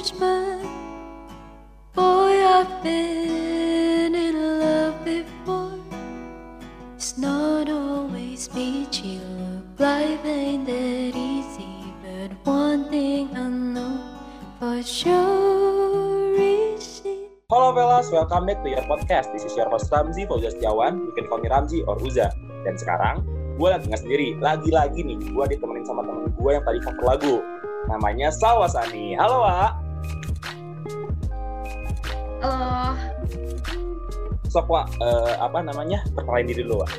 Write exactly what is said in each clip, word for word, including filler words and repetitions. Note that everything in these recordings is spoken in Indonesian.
judgment. Boy, I've been in love before. It's not always peachy, look, life ain't that easy. But one thing I know for sure is she. Halo fellas, welcome back to your podcast. This is your host Ramzi Fauziawan, you can call me Ramzi or Uza. Dan sekarang, gue lagi gak sendiri. Lagi-lagi nih, gue ditemenin sama temen gue yang tadi cover lagu. Namanya Salwa Sani. Halo, Wak. Halo. Sok, Wak, uh, apa namanya? Perkenalin diri dulu, Wak.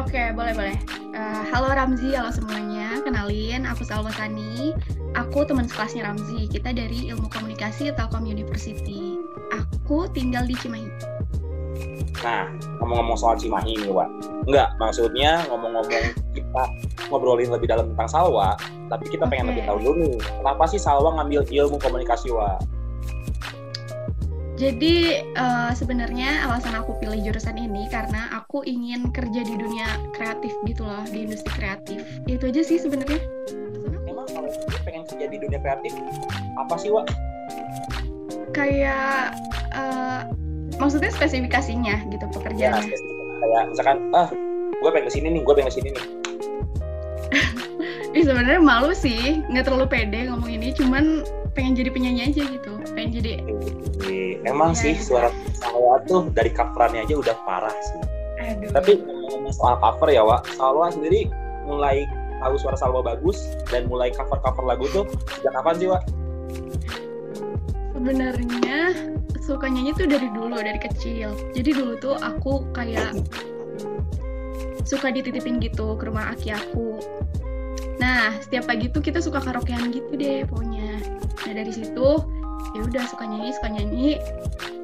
Oke, okay, boleh-boleh. Uh, halo Ramzi, halo semuanya. Kenalin, aku Salwa Sani. Aku teman sekelasnya Ramzi. Kita dari Ilmu Komunikasi Telkom University. Aku tinggal di Cimahi. Nah, ngomong-ngomong soal Cimahi nih, Wak. Enggak, maksudnya ngomong-ngomong kita ngobrolin lebih dalam tentang Salwa, tapi kita okay. pengen lebih tahu dulu nih, kenapa sih Salwa ngambil ilmu komunikasi, Wak? Jadi, uh, sebenarnya alasan aku pilih jurusan ini karena aku ingin kerja di dunia kreatif gitu loh, di industri kreatif. Itu aja sih sebenarnya. Emang kalau pengen kerja di dunia kreatif, apa sih, Wak? Kayak... Uh, maksudnya spesifikasinya gitu pekerjaannya. Ya, kayak misalkan, ah, gue pengen kesini nih, gue pengen kesini nih. Ih, sebenarnya malu sih, nggak terlalu pede ngomong ini, cuman pengen jadi penyanyi aja gitu, pengen jadi. Emang ya, sih ya. Suara Salwa tuh dari coverannya aja udah parah sih. Aduh. Tapi soal cover ya, Wak, Salwa sendiri mulai tahu suara Salwa bagus dan mulai cover-cover lagu tuh sejak kapan sih, Wak? Sebenarnya suka nyanyi tuh dari dulu, dari kecil. Jadi dulu tuh aku kayak suka dititipin gitu ke rumah aki aku. Nah, setiap pagi tuh kita suka karaokean gitu deh pokoknya. Nah, dari situ ya udah suka nyanyi, suka nyanyi.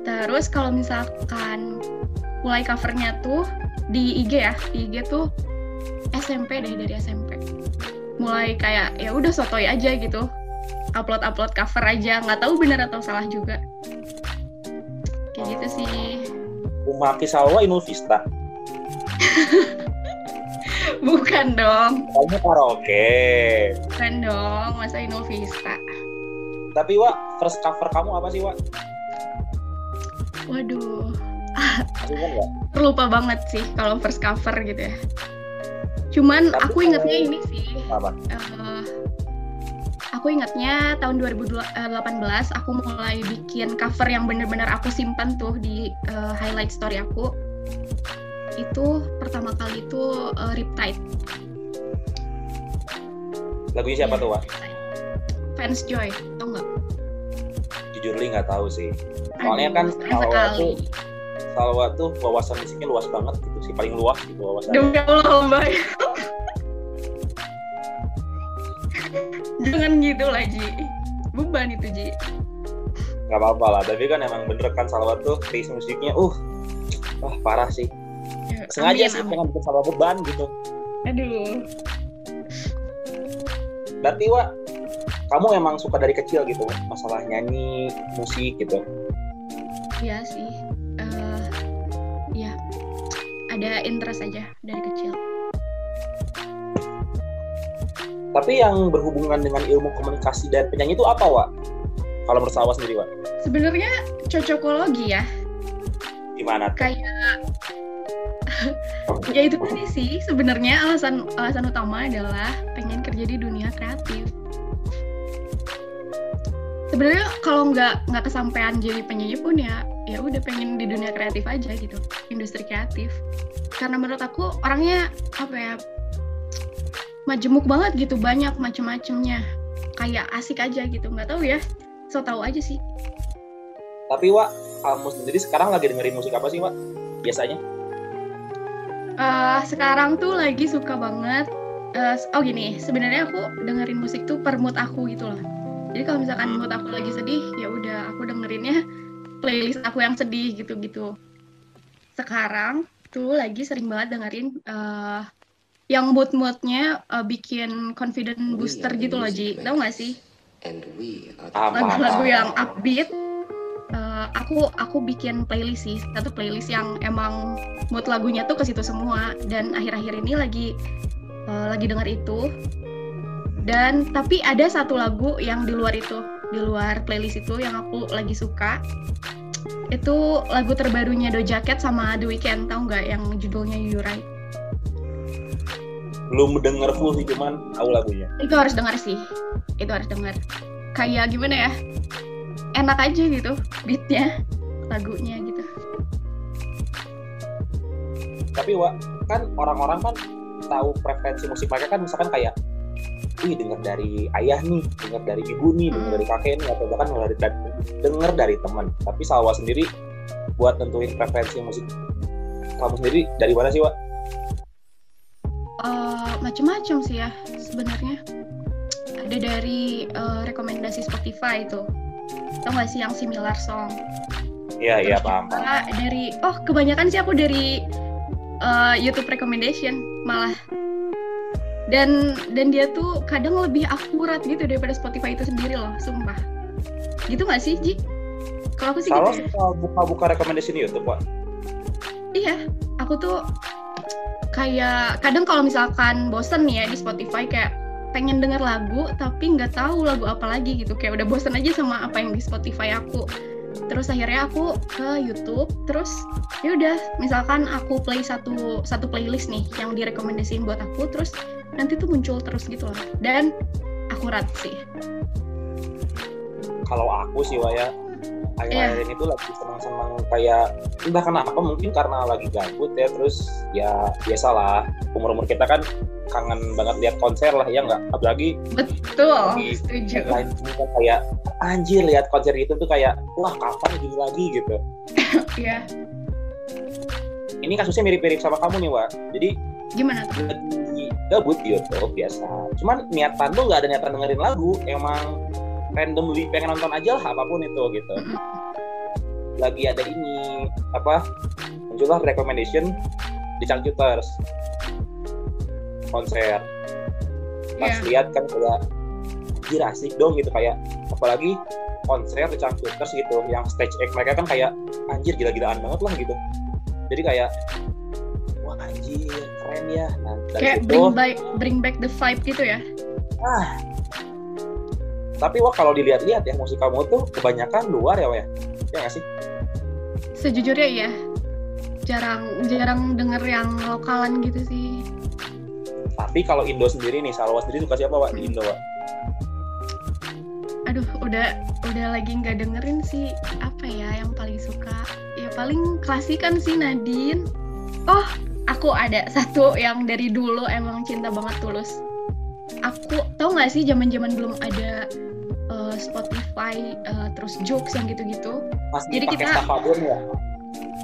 Terus kalau misalkan mulai covernya tuh di I G ya, di I G tuh S M P deh, dari S M P. Mulai kayak ya udah sotoy aja gitu. Upload-upload cover aja, nggak tahu benar atau salah juga. Kayak gitu sih. Umaki Salwa Inul Vista. Bukan dong. Kamu karaoke. Bukan dong, masa Inul Vista. Tapi Wak, first cover kamu apa sih, Wak? Waduh. Terlupa banget sih kalau first cover gitu ya. Cuman tapi aku ingetnya ini sih. Apa? Uh, Aku ingatnya tahun dua ribu delapan belas aku mulai bikin cover yang benar-benar aku simpan tuh di uh, highlight story aku. Itu pertama kali itu uh, Riptide. Lagunya siapa ya, tuh, Wak? Vance Joy, tau nggak? Jujur li nggak tahu sih. Soalnya kan Salwa tuh, Salwa tuh wawasan musiknya luas banget gitu sih, paling luas gitu wawasannya. Demi Allah, Mbak. Jangan gitu lah, Ji. Beban itu, Ji. Gak apa-apa lah, tapi kan emang bener kan Salwa tuh taste musiknya, uh, wah parah sih. Ya, sengaja amin, sih, pengen bikin Salwa beban gitu. Aduh. Berarti, Wak, kamu emang suka dari kecil gitu, masalah nyanyi, musik gitu? Iya sih, uh, ya ada interest aja dari kecil. Tapi yang berhubungan dengan ilmu komunikasi dan penyanyi itu apa, Wak? Kalau menurut Salwa sendiri, Wak? Sebenarnya cocokologi ya. Gimana tuh? Kayak... ya itu tadi sih, sebenarnya alasan alasan utama adalah pengen kerja di dunia kreatif. Sebenarnya kalau nggak nggak kesampaian jadi penyanyi pun ya, ya udah pengen di dunia kreatif aja gitu, industri kreatif. Karena menurut aku orangnya apa ya? Majemuk banget gitu, banyak macem-macemnya. Kayak asik aja gitu, nggak tahu ya. So tahu aja sih. Tapi, Wak, kamu sendiri sekarang lagi dengerin musik apa sih, Wak? Biasanya? Uh, sekarang tuh lagi suka banget. Uh, oh gini, sebenarnya aku dengerin musik tuh per mood aku gitu loh. Jadi kalau misalkan mood aku lagi sedih, ya udah aku dengerinnya playlist aku yang sedih gitu-gitu. Sekarang tuh lagi sering banget dengerin... Uh, yang mood-moodnya uh, bikin confident booster gitu loh, Ji. Tau gak sih? Lagu-lagu yang upbeat, uh, aku aku bikin playlist sih. Satu playlist yang emang mood lagunya tuh ke situ semua. Dan akhir-akhir ini lagi uh, lagi denger itu. Dan tapi ada satu lagu yang di luar itu. di luar playlist itu yang aku lagi suka itu lagu terbarunya Doja Cat sama The Weeknd, tau nggak yang judulnya You Right? Belum denger full sih, cuman tahu lagunya. Itu harus denger sih, itu harus denger. Kayak gimana ya, enak aja gitu beatnya, lagunya gitu. Tapi Wak, kan orang-orang kan tahu preferensi musik mereka kan, misalkan kayak wih denger dari ayah nih, denger dari ibu nih, denger hmm. dari kakek nih, atau bahkan denger dari teman. Tapi Salwa sendiri buat tentuin preferensi musik kamu sendiri dari mana sih, Wak? Uh, macam-macam sih ya sebenarnya. Ada dari uh, rekomendasi Spotify itu, tau nggak sih yang similar song? Iya iya paham. Dari oh kebanyakan sih aku dari uh, YouTube recommendation malah. Dan dan dia tuh kadang lebih akurat gitu daripada Spotify itu sendiri loh, sumpah. Gitu nggak sih, Ji? Kalau aku sih Salwa gitu. Kalau buka-buka rekomendasi di YouTube, Pak. Iya, aku tuh kayak kadang kalau misalkan bosen nih ya di Spotify, kayak pengen denger lagu tapi nggak tahu lagu apa lagi gitu, kayak udah bosen aja sama apa yang di Spotify aku. Terus akhirnya aku ke YouTube, terus ya udah misalkan aku play satu satu playlist nih yang direkomendasiin buat aku, terus nanti tuh muncul terus gitu loh, dan akurat sih. Kalau aku sih Waya, akhir-akhir yeah. itu lagi senang-senang kayak entah kenapa, mungkin karena lagi gabut ya, terus ya biasalah umur-umur kita kan kangen banget lihat konser lah ya nggak, apalagi betul lagi, setuju lain kan kayak anjir lihat konser itu tuh kayak wah kapan gini lagi gitu. Iya. yeah. Ini kasusnya mirip-mirip sama kamu nih Wak, jadi gimana tuh? Gabut di YouTube biasa, cuman niatan tuh nggak ada niatan dengerin lagu, emang randomly pengen nonton aja lah apapun itu gitu. Lagi ada ini apa muncullah recommendation di Changcuters konser, pas yeah. lihat kan kayak anjir asik dong gitu, kayak apalagi konser di Changcuters gitu yang stage act mereka kan kayak anjir gila-gilaan banget lah gitu, jadi kayak wah anjir keren ya. Nah, kayak bring back bring back the vibe gitu ya. Ah tapi Wak kalau dilihat-lihat ya musik kamu tuh kebanyakan luar ya Wak ya, ya nggak sih? Sejujurnya iya, jarang jarang denger yang lokalan gitu sih. Tapi kalau Indo sendiri nih, Salwa sendiri suka siapa Wak di Indo Wak? Aduh udah udah lagi nggak dengerin sih, apa ya yang paling suka ya paling klasikan sih Nadine. Oh aku ada satu yang dari dulu emang cinta banget, Tulus. Aku tau nggak sih zaman-zaman belum ada uh, Spotify uh, terus Joox yang gitu-gitu. Masih jadi kita stakabun, ya?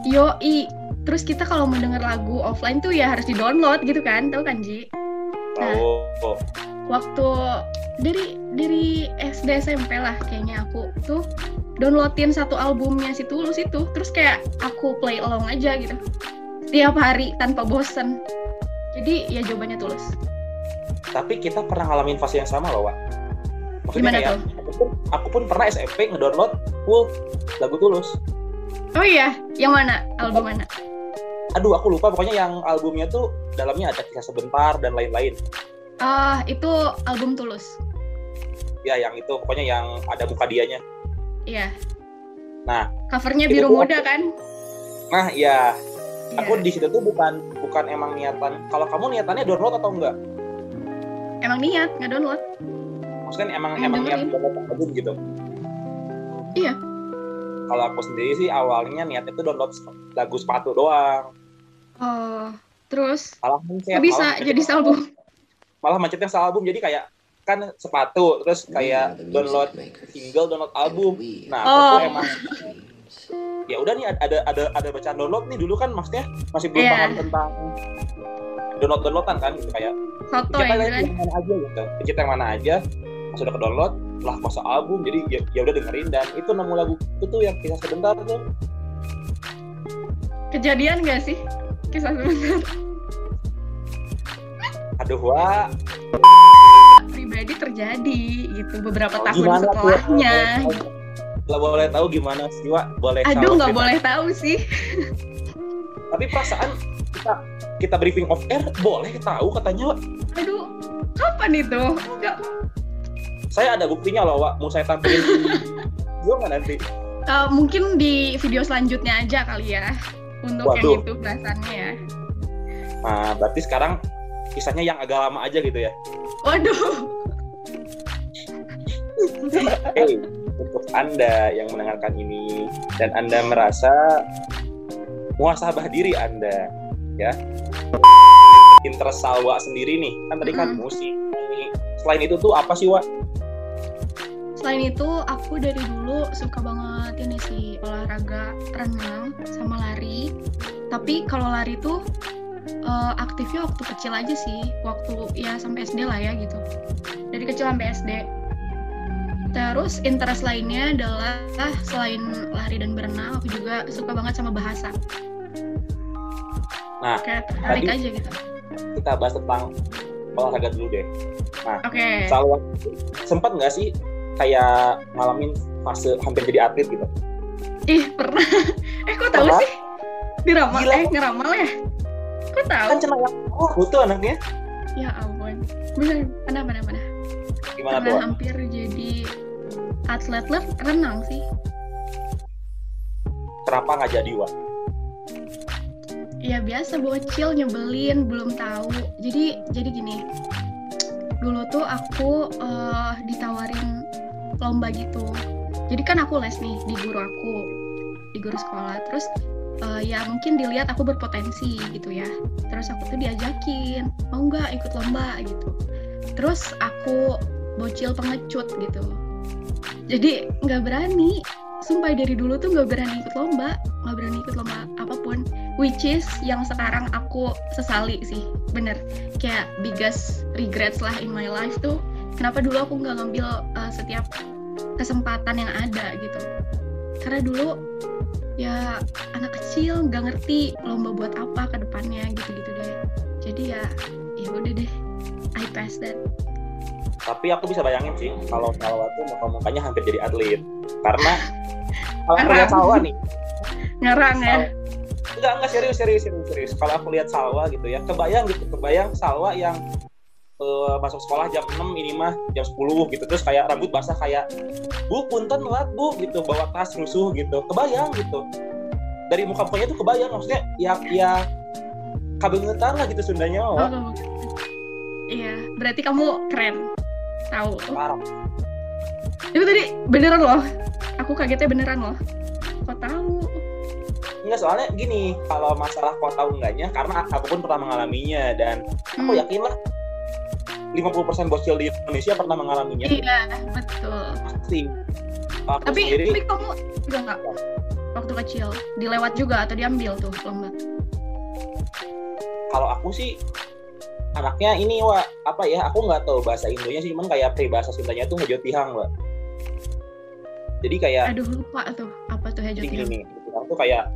Yoi, terus kita kalau mau denger lagu offline tuh ya harus di download gitu kan, tau kan Ji? Nah, oh. waktu dari dari S D S M P lah kayaknya aku tuh downloadin satu albumnya si Tulus itu, terus kayak aku play along aja gitu setiap hari tanpa bosen. Jadi ya jawabannya Tulus. Tapi kita pernah ngalamin fase yang sama loh Wak. Maksudnya kayak aku pun, aku pun pernah S M P ngedownload full lagu Tulus. Oh iya, yang mana? Album mana? Aduh aku lupa, pokoknya yang albumnya tuh dalamnya ada kisah sebentar dan lain-lain. Ah uh, itu album Tulus. Ya yang itu, pokoknya yang ada muka dianya. Iya. Nah, covernya biru muda aku, kan? Nah iya. Yeah. Aku di situ tuh bukan bukan emang niatan. Kalau kamu niatannya download atau enggak? Emang niat ngedownload. Maksudnya emang Nggak emang niat download album gitu. Iya. Kalau aku sendiri sih awalnya niatnya itu download lagu sepatu doang. Oh, terus? Malah mencet. Bisa malah jadi album. Malah macetnya album, jadi kayak kan sepatu terus kayak download single, download album. Nah, oh. aku emang ya udah nih ada ada ada bacaan download nih dulu kan, maksudnya masih belum yeah. paham tentang download-downloadan kan gitu, kayak Soto, kita ya, yang mana aja gitu, kita yang mana aja sudah ke download lah masa album, jadi ya, ya udah dengerin, dan itu nemu lagu itu tuh yang kisah sebentar tuh. Kejadian nggak sih kisah sebentar? Aduh Wak, pribadi terjadi gitu beberapa oh, tahun setelahnya. Nggak boleh tahu gimana sih Wak? Boleh? Aduh nggak boleh tahu sih. Tapi perasaan kita kita briefing off air boleh tahu katanya Wak. Aduh kapan itu? Enggak. Saya ada buktinya loh, Wak. Mau saya tampilin juga nggak nanti? Uh, mungkin di video selanjutnya aja kali ya. Untuk Waduh. yang itu perasaannya ya. Nah, berarti sekarang kisahnya yang agak lama aja gitu ya? Waduh! Hey, untuk Anda yang mendengarkan ini, dan Anda merasa muhasabah diri Anda, ya. Interest Salwa sendiri nih, kan tadi kan mm-hmm. musik. Selain itu tuh apa sih, Wak? Selain itu, aku dari dulu suka banget ini sih, olahraga renang sama lari. Tapi kalau lari tuh uh, aktifnya waktu kecil aja sih, waktu ya sampai S D lah ya gitu. Dari kecil sampai S D. Terus interest lainnya adalah selain lari dan berenang, aku juga suka banget sama bahasa. Nah, kayak tertarik aja gitu. Kita bahas tentang olahraga dulu deh. Nah, okay. Salwa, sempat nggak sih kayak ngalamin fase hampir jadi atlet gitu? Ih, pernah. Eh, kok tahu sih? Diramal, Gila. eh ngeramal ya? Kok tahu? Kan cuma yang oh, butuh anaknya. Ya ampun. Bener, mana mana mana. Gimana tuh? Hampir jadi atlet renang sih. Kenapa nggak jadi, Wak? Ya biasa, bocil, nyebelin, belum tahu. Jadi jadi gini, dulu tuh aku uh, ditawarin lomba gitu. Jadi kan aku les nih di guru aku, di guru sekolah. Terus uh, ya mungkin dilihat aku berpotensi gitu ya. Terus aku tuh diajakin, mau nggak ikut lomba gitu. Terus aku bocil pengecut gitu. Jadi nggak berani. Sumpah dari dulu tuh nggak berani ikut lomba, nggak berani ikut lomba apapun. Which is yang sekarang aku sesali sih, bener. Kayak biggest regrets lah in my life tuh. Kenapa dulu aku nggak ngambil uh, setiap kesempatan yang ada gitu? Karena dulu ya anak kecil nggak ngerti lomba buat apa ke depannya gitu-gitu deh. Jadi ya, ya udah deh, I passed that. Tapi aku bisa bayangin sih kalau Salwa tuh muka-mukanya hampir jadi atlet. Karena kalau aku lihat Salwa nih ngarang ya. Enggak, enggak serius, serius, serius, serius. Kalau aku lihat Salwa gitu ya, kebayang gitu, kebayang Salwa yang uh, masuk sekolah jam enam ini mah jam sepuluh gitu, terus kayak rambut basah kayak Bu, punten telat Bu gitu, bawa tas rusuh gitu. Kebayang gitu. Dari muka-mukanya tuh kebayang, maksudnya ya ya kabengetan lah gitu Sundanya. Oh, iya, berarti kamu keren. Tahu. Parah. Itu tadi beneran loh. Aku kagetnya beneran loh. Kok tahu? Enggak, soalnya gini, kalau masalah kok tahu enggaknya, karena aku pun pernah mengalaminya dan hmm. aku yakin lah lima puluh persen bocil di Indonesia pernah mengalaminya. Iya, betul. Pasti. Aku tapi sendiri, tapi kamu juga enggak waktu kecil dilewat juga atau diambil tuh lomba? Kalau aku sih anaknya ini, Wak, apa ya, aku nggak tahu bahasa Indonya sih, cuman kayak peribahasa Sundanya tuh hejo tihang, Wak. Jadi kayak... Aduh, lupa tuh, apa tuh hejo tihang? Gini, itu kayak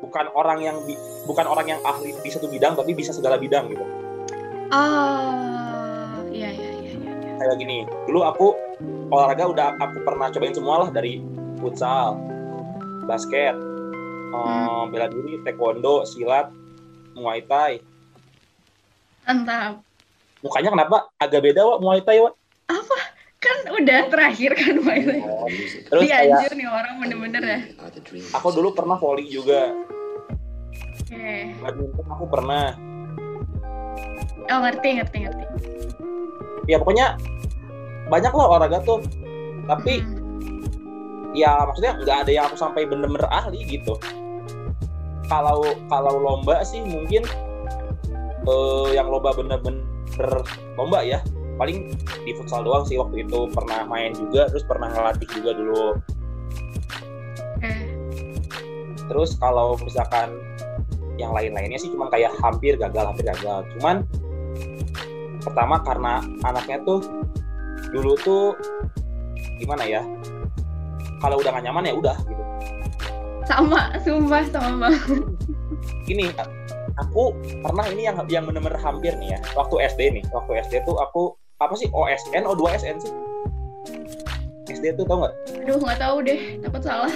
bukan orang yang bukan orang yang ahli di satu bidang, tapi bisa segala bidang, gitu. Oh, iya, iya, iya. Ya. Kayak gini, dulu aku olahraga udah aku pernah cobain semua lah, dari futsal, basket, hmm. um, bela diri, taekwondo, silat, muay thai. Mantap. Mukanya kenapa agak beda, Wak, Muay Thai, Wak? Apa? Kan udah terakhir kan Muay Thai. Terus dianjur nih orang bener-bener ya. Aku dulu pernah volley juga. Oke. Okay. Badminton aku pernah. Oh, ngerti, ngerti, ngerti. Ya pokoknya banyak lah olahraga tuh. Tapi hmm. ya maksudnya nggak ada yang aku sampai bener-bener ahli gitu. Kalau kalau lomba sih mungkin Uh, yang lomba bener-bener lomba ya paling di futsal doang sih. Waktu itu pernah main juga, terus pernah ngelatih juga dulu. eh. Terus kalau misalkan yang lain-lainnya sih cuman kayak hampir gagal, hampir gagal cuman pertama karena anaknya tuh dulu tuh gimana ya, kalau udah gak nyaman ya udah gitu. Sama, sumpah sama ini. Aku pernah ini yang yang benar-benar hampir nih ya. Waktu S D nih, waktu S D tuh aku apa sih O S N, O dua S N sih. S D tuh tau nggak? Aduh nggak tahu deh, takut salah.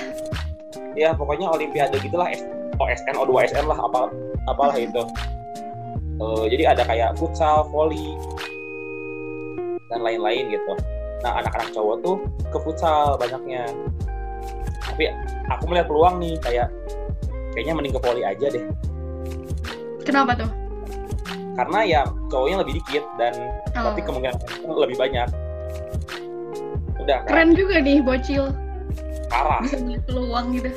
Ya pokoknya Olimpiade gitulah, O S N, O dua S N lah, apa apalah hmm. itu. Uh, jadi ada kayak futsal, volley dan lain-lain gitu. Nah, anak-anak cowok tuh ke futsal banyaknya. Tapi aku melihat peluang nih, kayak kayaknya mending ke voli aja deh. Kenapa tuh? Karena ya cowoknya lebih dikit dan oh. tapi kemungkinan lebih banyak. Udah. Keren kan? Juga nih bocil. Parah. Bisa melihat peluang gitu.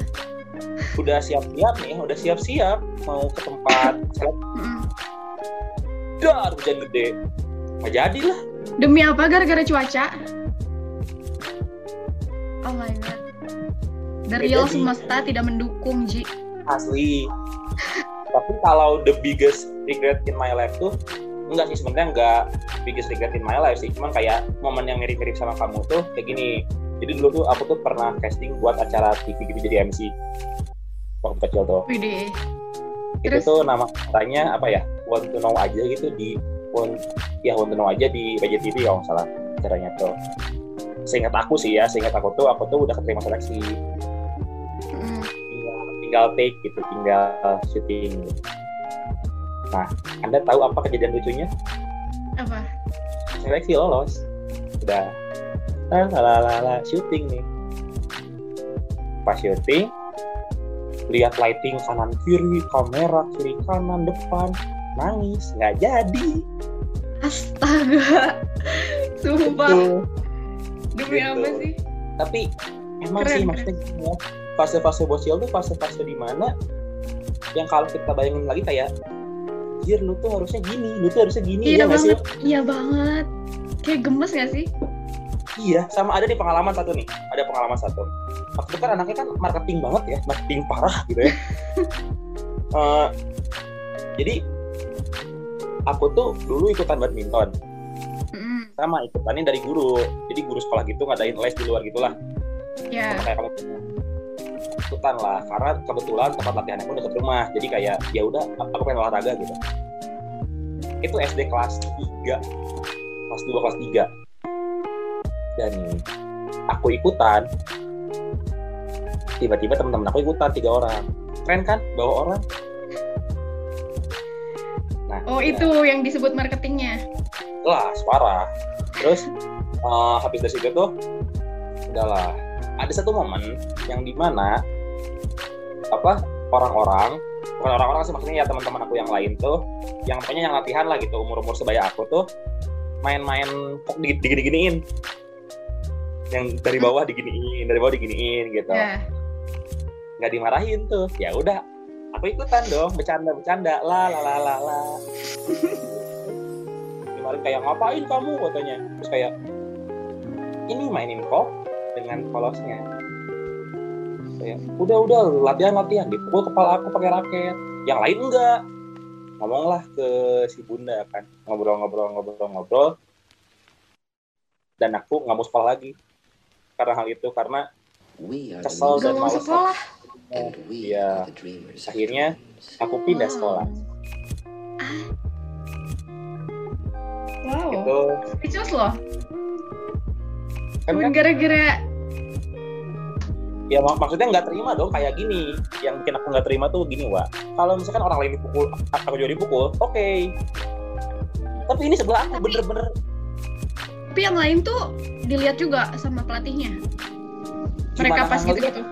Udah siap-siap nih, udah siap-siap mau ke tempat seleb. Mm. Dar, hujan gede. Nggak jadilah. Demi apa? Gara-gara cuaca? Oh my god. The real semesta tidak mendukung, Ji. Asli. Tapi kalau the biggest regret in my life tuh, enggak sih, sebenarnya enggak biggest regret in my life sih. Cuman kayak momen yang mirip-mirip sama kamu tuh kayak gini. Jadi dulu tuh aku tuh pernah casting buat acara T V gitu jadi M C. Waktu kecil tuh. Widih. Itu tuh nama katanya apa ya? Want to know aja gitu di want, ya Want to know aja di P J T V kalau nggak salah acaranya tuh. Seingat aku sih ya, seingat aku tuh aku tuh udah keterima seleksi. Hmm. Tinggal, tinggal take gitu, tinggal syuting. Gitu. Nah, Anda tahu apa kejadian lucunya? Apa? Seleksi lolos. Udah. Nah, lalala syuting nih. Pas syuting, lihat lighting kanan kiri, kamera kiri kanan depan, nangis nggak jadi. Astaga, sumpah. Gitu. Demi gitu. Apa sih? Tapi emang keren, sih maksudnya keren. Fase-fase bocil tuh fase-fase di mana yang kalau kita bayangin lagi kayak, jir lu tuh harusnya gini, lu tuh harusnya gini. Iya ya banget, iya banget. Kayak gemes nggak sih? Iya, sama ada di pengalaman satu nih. Ada pengalaman satu. Aku tuh kan anaknya kan marketing banget ya, marketing parah gitu ya. uh, jadi aku tuh dulu ikutan badminton. Sama ikutannya dari guru, jadi guru sekolah gitu ngadain les di luar gitulah. Iya. Yeah. Kayak kamu ikutan lah, karena kebetulan tempat latihan aku dekat rumah, jadi kayak ya udah aku pengen olahraga gitu. Itu S D kelas tiga, kelas dua kelas tiga, dan aku ikutan. Tiba-tiba teman-teman aku ikutan tiga orang, keren kan? Bawa orang. Nah, oh ya. Itu yang disebut marketingnya. Lah, suara. Terus uh, habis dari situ tuh udahlah. Ada satu momen yang dimana apa orang-orang, bukan orang-orang sih maksudnya ya teman-teman aku yang lain tuh, yang pokoknya yang latihan lah gitu, umur-umur sebaya aku tuh main-main kok digini-giniin. Yang dari bawah diginiin, dari bawah diginiin gitu. Yeah. Nggak dimarahin tuh. Ya udah, aku ikutan dong, bercanda-bercanda. La la la la la. Kemarin kayak ngapain kamu katanya, terus kayak ini mainin kok dengan polosnya, kayak udah udah latihan latihan dipukul kepala aku pakai raket, yang lain enggak, ngomonglah ke si bunda kan, ngobrol ngobrol ngobrol ngobrol, dan aku nggak mau sekolah lagi karena hal itu, karena kesel dan malas sekolah. Iya, akhirnya aku pindah sekolah. Wow, gitu. Speechless loh. Cuman gara-gara ya mak- maksudnya nggak terima dong kayak gini. Yang bikin aku nggak terima tuh gini, Wak. Kalau misalkan orang lain dipukul, aku juga dipukul, oke okay. Tapi ini sebelah aku tapi, bener-bener. Tapi yang lain tuh dilihat juga sama pelatihnya. Mereka pas gitu-gitu.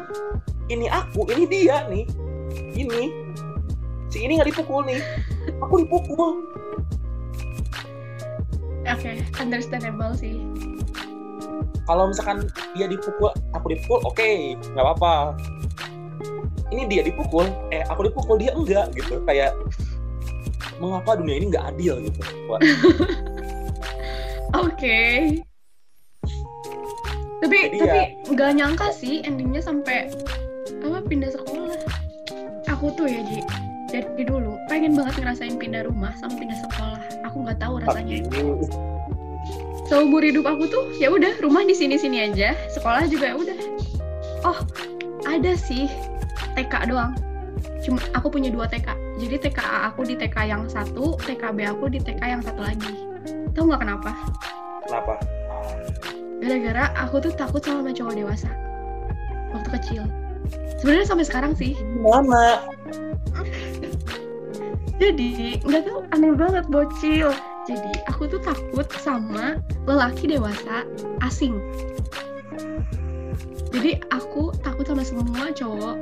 Ini aku, ini dia nih. Ini si ini nggak dipukul nih, aku dipukul. Oke, okay, understandable sih. Kalau misalkan dia dipukul, aku dipukul, oke, okay, nggak apa-apa. Ini dia dipukul, eh aku dipukul, dia enggak gitu. Kayak mengapa dunia ini nggak adil gitu? Oke. Okay. Tapi jadi tapi nggak ya, nyangka sih endingnya sampai apa pindah sekolah. Aku tuh ya Ji, dari dulu pengen banget ngerasain pindah rumah sama pindah sekolah. Aku nggak tahu rasanya. Seumur hidup aku tuh ya udah rumah di sini-sini aja, sekolah juga ya udah. Oh, ada sih T K doang. Cuma aku punya dua T K. Jadi T K A aku di T K yang satu, T K B aku di T K yang satu lagi. Tahu nggak kenapa? Kenapa? Gara-gara aku tuh takut sama cowok dewasa waktu kecil. Sebenarnya sampai sekarang sih. Mama. Jadi nggak tahu, aneh banget bocil. Jadi aku tuh takut sama lelaki dewasa asing. Jadi aku takut sama semua cowok,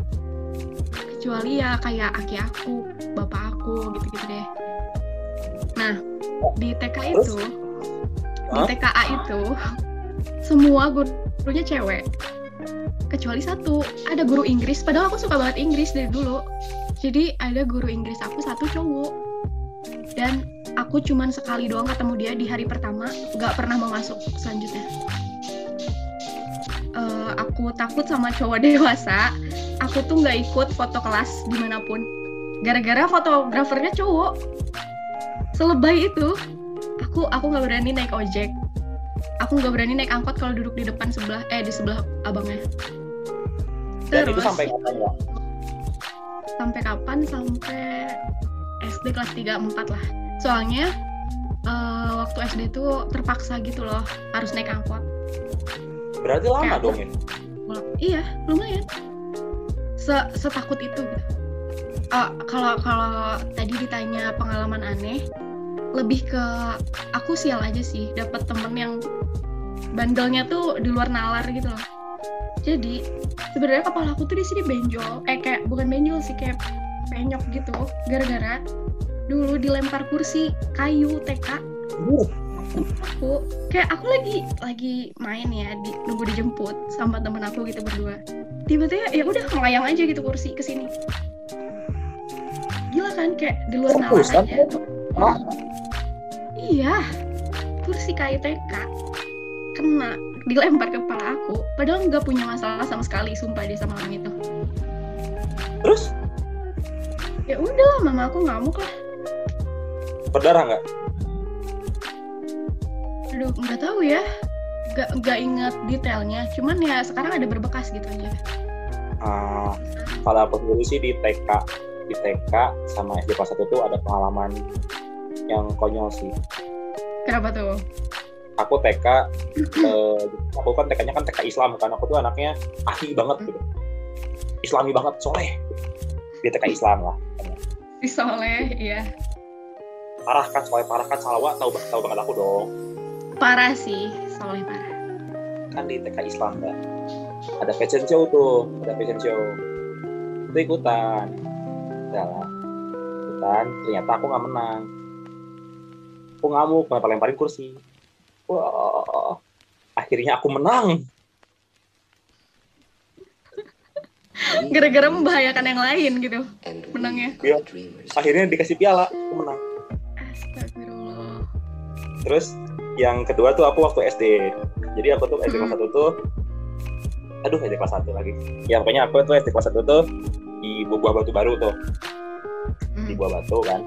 kecuali ya kayak aki aku, bapak aku, gitu-gitu deh. Nah, di T K itu, di T K A itu, semua gurunya cewek. Kecuali satu, ada guru Inggris. Padahal aku suka banget Inggris dari dulu. Jadi ada guru Inggris aku satu cowok. Dan aku cuman sekali doang ketemu dia di hari pertama, gak pernah mau masuk selanjutnya. Uh, aku takut sama cowok dewasa. Aku tuh gak ikut foto kelas dimanapun gara-gara fotografernya cowok. Selebay itu aku aku gak berani naik ojek, aku gak berani naik angkot kalau duduk di depan sebelah eh di sebelah abangnya. Dan terus itu sampai kapan ya? Sampai kapan? Sampai S D kelas tiga empat lah. Soalnya uh, waktu S D tuh terpaksa gitu loh, harus naik angkot. Berarti lama dong ya? Iya, lumayan. Setakut itu. Uh, kalau kalau tadi ditanya pengalaman aneh, lebih ke aku sial aja sih, dapat temen yang bandelnya tuh di luar nalar gitu loh. Jadi sebenarnya kepala aku tuh di sini benjol, eh kayak bukan benjol sih, kayak penyok gitu, gara-gara dulu dilempar kursi kayu T K. Uh. Aku kayak aku lagi lagi main ya, di, nunggu dijemput sama temen aku gitu berdua. Tiba-tiba ya udah melayang aja gitu kursi ke sini. Gila kan, kayak di luar nalar aja. Hah? Iya. Kursi kayu T K kena dilempar ke kepala aku, padahal enggak punya masalah sama sekali, sumpah deh sama orang itu. Terus ya udahlah, mama aku ngamuk lah. Berdarah nggak? Aduh, nggak tahu ya, nggak nggak ingat detailnya. Cuman ya sekarang ada berbekas gitu aja. Ah, kalau aku dulu sih di T K, di T K sama S D kelas satu tuh ada pengalaman yang konyol sih. Kenapa tuh? Aku T K, eh, aku kan T K-nya kan T K Islam kan. Aku tuh anaknya ahli banget gitu, Islami banget, soleh. Di T K Islam lah. Di soleh, iya. Parah kan, soleh parah kan, Salwa tahu tahu banget aku dong. Parah sih, soleh parah. Kan di T K Islam kan, ada fashion show tuh, ada fashion show. Itu ikutan, jalan. Ikutan, ternyata aku nggak menang. Aku ngamuk, lempar-lemparin kursi. Wah, akhirnya aku menang. Gara-gara membahayakan yang lain gitu menangnya. Ya, akhirnya dikasih piala, aku menang. Astagfirullah. Terus yang kedua tuh aku waktu S D. Jadi aku tuh S D kelas satu tuh, aduh S D kelas satu lagi. Ya pokoknya aku tuh S D kelas satu tuh di Buah Batu Baru tuh. Di Buah Batu kan.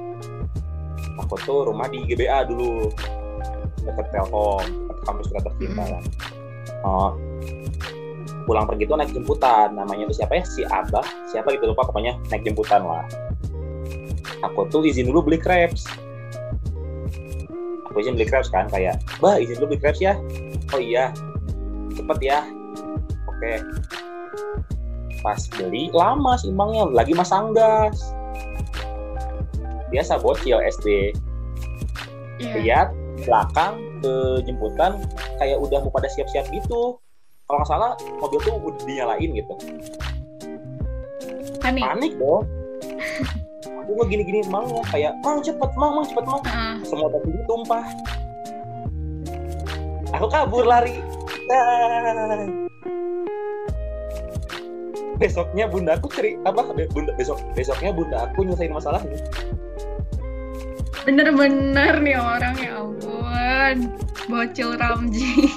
Aku tuh rumah di G B A dulu. Dekat Telkom, kampus kita tercinta kan. Oh. Pulang pergi tuh naik jemputan, namanya tuh siapa ya, si Abah, siapa gitu lupa, pokoknya naik jemputan lah. Aku tuh izin dulu beli crepes. Aku izin beli crepes kan, kayak, bah izin dulu beli crepes ya. Oh iya, cepet ya. Oke. Pas beli, lama sih emangnya, lagi masang gas. Biasa bocil S D. Yeah. Lihat belakang ke jemputan, kayak udah mau pada siap-siap gitu. Kalau nggak salah mobil tuh udah dinyalain gitu. Panik. Panik dong. Aku nggak gini-gini mang ya, kayak mang cepet mang mang cepet mang. Uh. Semua tadi tumpah. Aku kabur lari. Dan... Besoknya bunda aku ceri apa? Bunda besok besoknya bunda aku nyelesain masalahnya. Bener-bener nih orang, ya ampun, bocil Ramzi.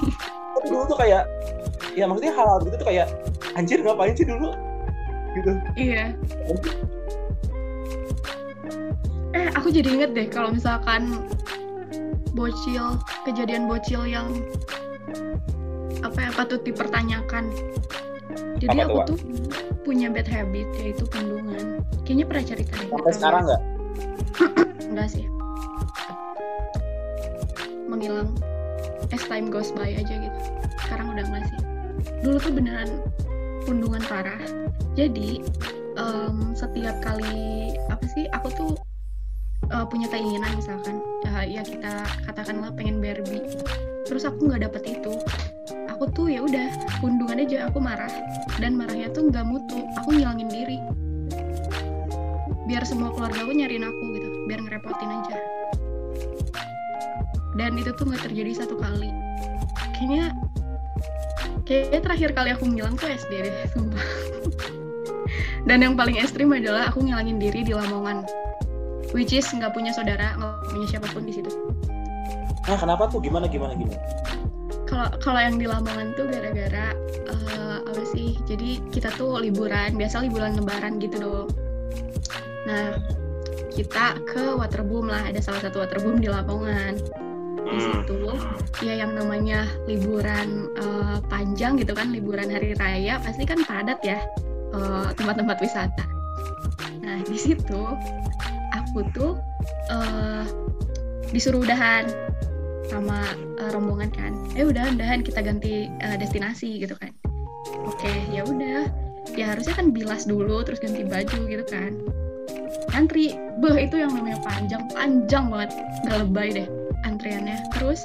Dulu tuh kayak, ya maksudnya hal-hal gitu tuh kayak, anjir ngapain sih dulu? Gitu. Iya. Eh, aku jadi inget deh kalau misalkan bocil, kejadian bocil yang apa ya, patut dipertanyakan. Jadi apa aku tuh, tuh punya bad habit, yaitu kandungan. Kayaknya pernah cerita deh. Sampai sekarang nggak? Enggak sih. Menghilang. As time goes by aja gitu. Sekarang udah enggak sih. Dulu tuh beneran pundungan parah. Jadi um, setiap kali apa sih, aku tuh uh, punya keinginan misalkan, uh, ya kita katakanlah pengen Barbie, terus aku nggak dapet itu, aku tuh ya udah undungan aja, aku marah, dan marahnya tuh nggak mutu, aku ngilangin diri biar semua keluarga aku nyariin aku gitu, biar ngerepotin aja. Dan itu tuh nggak terjadi satu kali. Kayaknya kayaknya terakhir kali aku ngilang tuh S D deh, sumpah. Dan yang paling ekstrim adalah aku ngilangin diri di Lamongan, which is nggak punya saudara, nggak punya siapapun di situ. Nah, kenapa tuh? Gimana gimana gimana? Kalau kalau yang di Lamongan tuh gara-gara uh, apa sih? Jadi kita tuh liburan, biasa liburan Lebaran gitu dong. Nah, kita ke waterboom lah, ada salah satu waterboom di Lamongan. Di situ ya yang namanya liburan uh, panjang gitu kan, liburan hari raya pasti kan padat ya uh, tempat-tempat wisata. Nah, di situ aku tuh uh, disuruh udahan sama uh, rombongan kan. Eh udah udahan kita ganti uh, destinasi gitu kan. Oke, ya udah. Ya harusnya kan bilas dulu terus ganti baju gitu kan. Antri, beh itu yang namanya panjang, panjang banget, nggak lebay deh antriannya. Terus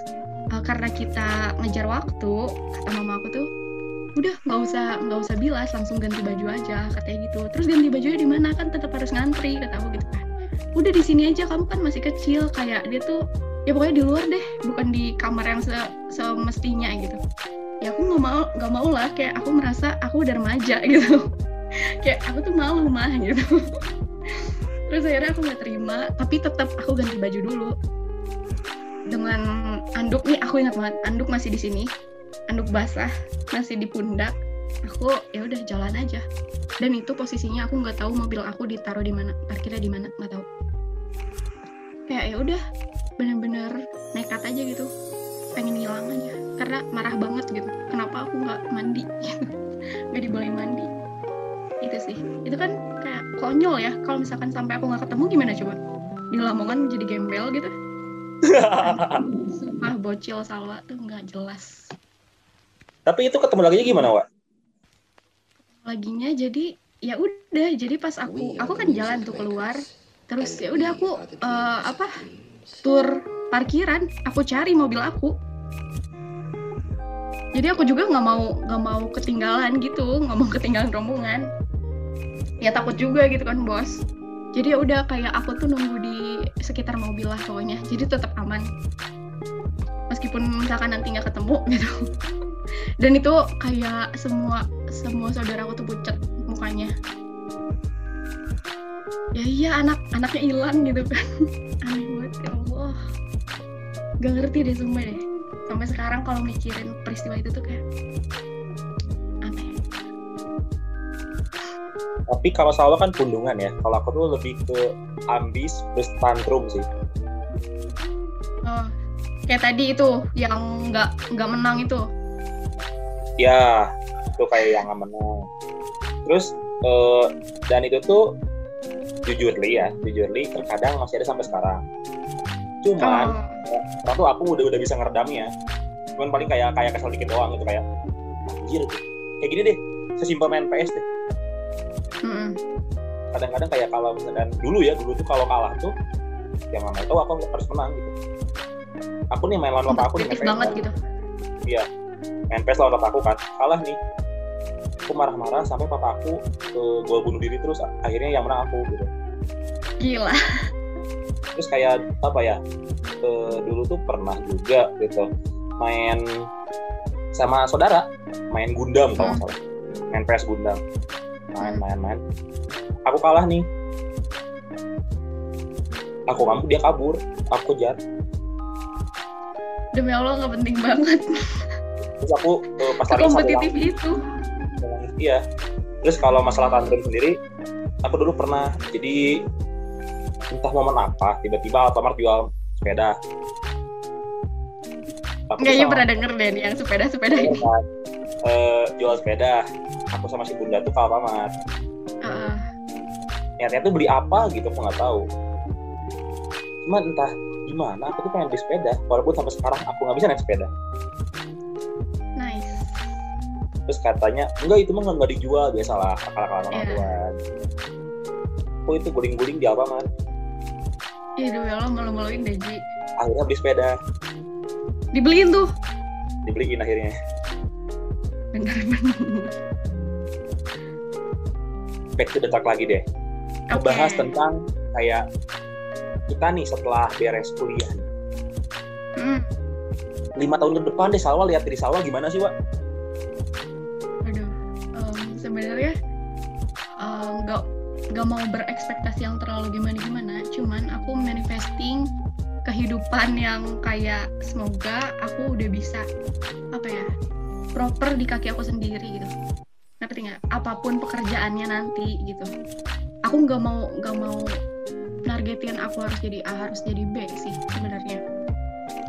uh, karena kita ngejar waktu, kata mama aku tuh, udah nggak usah nggak usah bilas, langsung ganti baju aja, katanya gitu. Terus ganti bajunya di mana, kan tetap harus ngantri, kata aku gitu kan. Udah di sini aja, kamu kan masih kecil, kayak dia tuh ya pokoknya di luar deh, bukan di kamar yang se- semestinya gitu. Ya aku nggak mau nggak mau lah, kayak aku merasa aku udah remaja gitu. Kayak aku tuh malu mah gitu. Terus akhirnya aku nggak terima, tapi tetap aku ganti baju dulu dengan anduk nih. Aku ingat banget, anduk masih di sini, anduk basah masih di pundak aku. Ya udah jalan aja, dan itu posisinya aku nggak tahu mobil aku ditaruh di mana, parkirnya di mana nggak tahu. Kayak ya udah benar-benar nekat aja gitu, pengen hilang aja karena marah banget gitu. Kenapa aku nggak mandi? Nggak dibolehin mandi. Itu sih, itu kan kayak konyol ya. Kalau misalkan sampai aku nggak ketemu gimana coba? Di Lamongan jadi gembel gitu. Sumpah bocil Salwa tuh nggak jelas. Tapi itu ketemu laginya gimana, Wak? Ketemu laginya jadi ya udah, jadi pas aku aku kan jalan tuh keluar, terus ya udah aku uh, apa tur parkiran, aku cari mobil aku. Jadi aku juga nggak mau nggak mau ketinggalan gitu, nggak mau ketinggalan rombongan. Ya takut juga gitu kan, bos. Jadi ya udah kayak aku tuh nunggu di sekitar mobil lah pokoknya. Jadi tetap aman. Meskipun misalkan nanti nggak ketemu gitu. Dan itu kayak semua semua saudara aku tuh pucat mukanya. Ya iya, anak anaknya hilang gitu kan. Aneh banget, ya Allah. Gak ngerti deh sumpah deh. Sampai sekarang kalau mikirin peristiwa itu tuh kayak aneh. Tapi kalau Salwa kan pundungan ya. Kalau aku tuh lebih ke ambis plus tantrum sih. Oh, kayak tadi itu yang nggak nggak menang itu. Ya, itu kayak yang nggak menang. Terus eh, dan itu tuh jujur li ya, jujur li terkadang masih ada sampai sekarang. Cuman, oh. Waktu aku udah udah bisa ngeredamnya. Cuman paling kayak kayak kesel dikit doang gitu, kayak anjir tuh. Kayak gini deh, sesimpel main P S deh. Mm-mm. Kadang-kadang kayak kalau misalkan dulu ya, dulu tuh kalau kalah tuh yang mana tahu aku harus menang gitu. Aku nih main lawan bapak aku nih main P S banget gitu. Iya, main P S lawan bapak aku kan, kalah nih. Aku marah-marah sampai papa aku uh, gua bunuh diri, terus akhirnya yang menang aku gitu. Gila. Terus kayak apa ya, uh, dulu tuh pernah juga gitu main sama saudara, main Gundam kalau nggak salah, main P S Gundam. Main-main-main, aku kalah nih, aku ngamuk, dia kabur, aku kejar. Demi Allah nggak penting banget. Terus aku uh, pas lari kompetitif itu. Iya. Terus kalau masalah tantrum sendiri, aku dulu pernah. Jadi entah momen apa, tiba-tiba Alfamart jual sepeda. Kayaknya pernah denger deh yang sepeda-sepeda ini. Uh, jual sepeda, aku sama si bunda tuh ke Alfamart. Uh. Niatnya tuh beli apa gitu, aku nggak tahu. Cuman entah gimana, aku tuh pengen beli sepeda, walaupun sampai sekarang aku nggak bisa naik sepeda. Nice. Terus katanya, enggak itu mah nggak dijual, biasalah akal-akalan orang tua. Aku itu guling-guling di Alfamart. Ih, demi Allah malu-maluin deh, Ji. Akhirnya beli sepeda. Dibeliin tuh. Dibeliin akhirnya. Bener-bener. Back to the talk lagi deh. Okay. Ngebahas tentang kayak kita nih setelah beres kuliah. Hmm. lima tahun ke depan deh, Salwa, lihat diri Salwa gimana sih, Wak? Aduh, um, sebenarnya nggak um, nggak mau berekspektasi yang terlalu gimana-gimana, cuman aku manifesting kehidupan yang kayak semoga aku udah bisa apa ya proper di kaki aku sendiri gitu. Ngerti nggak? Apapun pekerjaannya nanti gitu. Aku nggak mau nggak mau targetin aku harus jadi A, harus jadi B sih sebenarnya.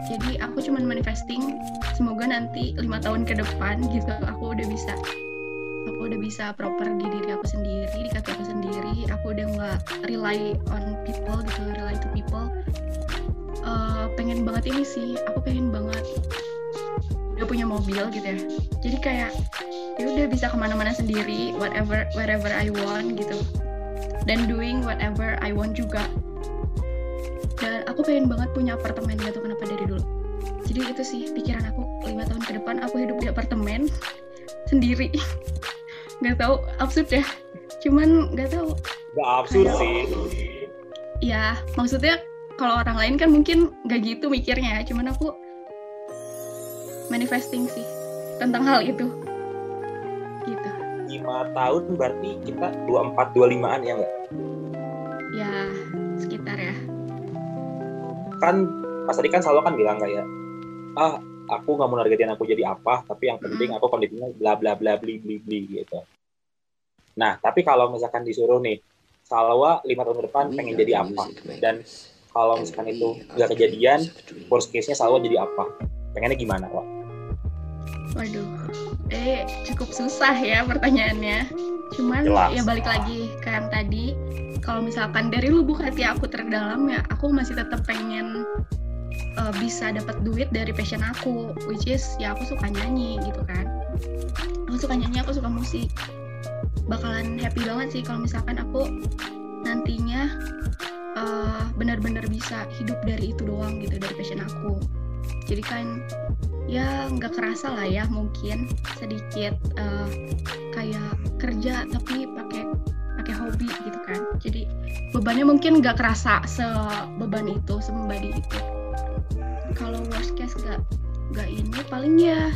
Jadi aku cuman manifesting semoga nanti lima tahun ke depan gitu aku udah bisa aku udah bisa proper di diri aku sendiri, di kaki aku sendiri, aku udah nggak rely on people gitu, rely to people. Uh, pengen banget ini sih, aku pengen banget udah punya mobil gitu ya. Jadi kayak ya udah bisa kemana-mana sendiri, whatever wherever I want gitu. Dan doing whatever I want juga. Dan aku pengen banget punya apartemen, gak tau kenapa dari dulu. Jadi itu sih pikiran aku lima tahun ke depan aku hidup di apartemen sendiri. Gak tau absurd ya. Cuman gak tau. Gak absurd Ayo. sih. Ya maksudnya kalau orang lain kan mungkin gak gitu mikirnya. Cuman aku manifesting sih tentang hal itu. Gitu. lima tahun berarti kita dua puluh empat dua puluh lima-an ya gak? Ya sekitar ya. Kan pas tadi kan Salwa kan bilang kayak ah aku nggak mau nargetin aku jadi apa, tapi yang penting aku kondisinya bla bla bla bli bli bli gitu. Nah tapi kalau misalkan disuruh nih Salwa lima tahun ke depan pengen jadi apa, dan kalau misalkan itu nggak kejadian worst case nya Salwa jadi apa, pengennya gimana Wak? Waduh, eh cukup susah ya pertanyaannya. Cuman jelas. Ya balik lagi ke yang tadi, kalau misalkan dari lubuk hati aku terdalam ya aku masih tetap pengen uh, bisa dapat duit dari passion aku, which is ya aku suka nyanyi gitu kan. Aku suka nyanyi, aku suka musik. Bakalan happy banget sih kalau misalkan aku nantinya uh, benar-benar bisa hidup dari itu doang gitu, dari passion aku. Jadi kan ya nggak kerasa lah ya mungkin sedikit uh, kayak kerja tapi pakai pakai hobi gitu kan. Jadi bebannya mungkin nggak kerasa sebeban itu, sebebani itu. Kalau worst case nggak nggak ini paling ya